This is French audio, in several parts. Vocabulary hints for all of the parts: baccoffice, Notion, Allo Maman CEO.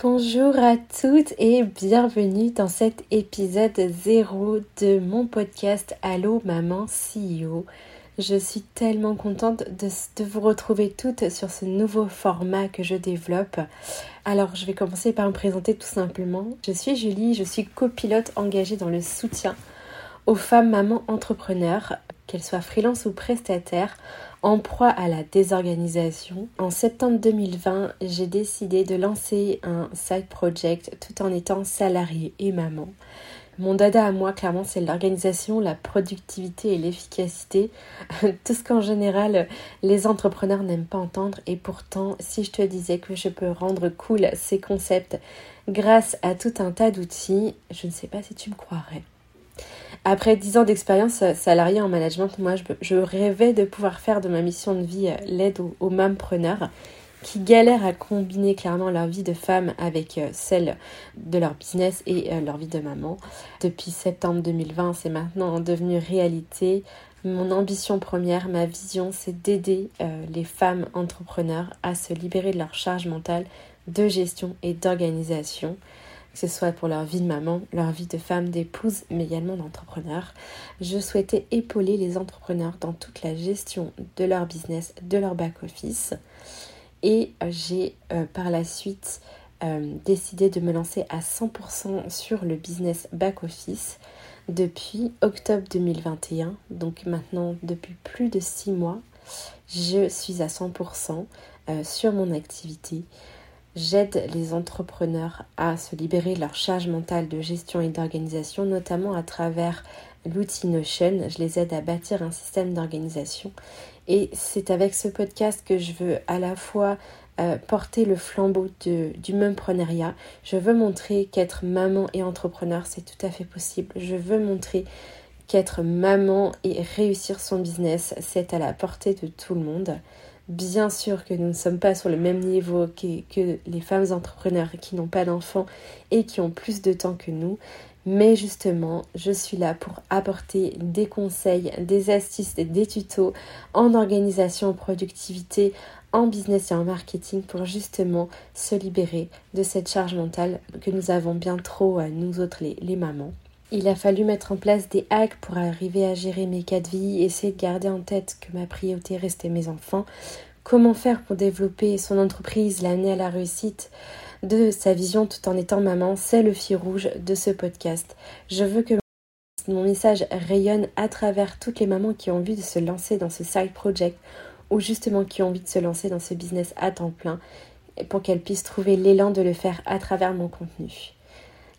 Bonjour à toutes et bienvenue dans cet épisode 0 de mon podcast Allo Maman CEO. Je suis tellement contente de vous retrouver toutes sur ce nouveau format que je développe. Alors je vais commencer par me présenter tout simplement. Je suis Julie, je suis copilote engagée dans le soutien aux femmes mamans entrepreneurs, qu'elles soient freelance ou prestataires, en proie à la désorganisation. En septembre 2020, j'ai décidé de lancer un side project tout en étant salariée et maman. Mon dada à moi, clairement, c'est l'organisation, la productivité et l'efficacité. Tout ce qu'en général, les entrepreneurs n'aiment pas entendre. Et pourtant, si je te disais que je peux rendre cool ces concepts grâce à tout un tas d'outils, je ne sais pas si tu me croirais. Après 10 ans d'expérience salariée en management, moi, je rêvais de pouvoir faire de ma mission de vie l'aide aux mampreneurs qui galèrent à combiner clairement leur vie de femme avec celle de leur business et leur vie de maman. Depuis septembre 2020, c'est maintenant devenu réalité. Mon ambition première, ma vision, c'est d'aider les femmes entrepreneurs à se libérer de leur charge mentale de gestion et d'organisation, que ce soit pour leur vie de maman, leur vie de femme, d'épouse, mais également d'entrepreneur. Je souhaitais épauler les entrepreneurs dans toute la gestion de leur business, de leur back-office. Et j'ai par la suite décidé de me lancer à 100% sur le business back-office depuis octobre 2021. Donc maintenant, depuis plus de 6 mois, je suis à 100% sur mon activité. J'aide les entrepreneurs à se libérer de leur charge mentale de gestion et d'organisation, notamment à travers l'outil Notion. Je les aide à bâtir un système d'organisation. Et c'est avec ce podcast que je veux à la fois porter le flambeau du momprenariat. Je veux montrer qu'être maman et entrepreneur, c'est tout à fait possible. Je veux montrer qu'être maman et réussir son business, c'est à la portée de tout le monde. Bien sûr que nous ne sommes pas sur le même niveau que les femmes entrepreneurs qui n'ont pas d'enfants et qui ont plus de temps que nous. Mais justement, je suis là pour apporter des conseils, des astuces, des tutos en organisation, en productivité, en business et en marketing pour justement se libérer de cette charge mentale que nous avons bien trop, nous autres les mamans. Il a fallu mettre en place des hacks pour arriver à gérer mes cas de vie, essayer de garder en tête que ma priorité restait mes enfants. Comment faire pour développer son entreprise, l'amener à la réussite de sa vision tout en étant maman, c'est le fil rouge de ce podcast. Je veux que mon message rayonne à travers toutes les mamans qui ont envie de se lancer dans ce side project ou justement qui ont envie de se lancer dans ce business à temps plein pour qu'elles puissent trouver l'élan de le faire à travers mon contenu.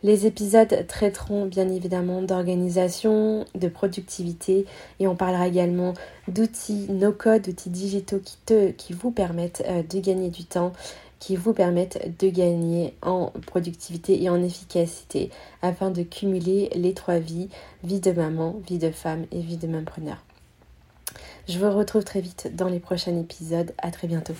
Les épisodes traiteront bien évidemment d'organisation, de productivité et on parlera également d'outils no-code, outils digitaux qui vous permettent de gagner du temps, qui vous permettent de gagner en productivité et en efficacité afin de cumuler les 3 vies, vie de maman, vie de femme et vie de mompreneur. Je vous retrouve très vite dans les prochains épisodes. À très bientôt.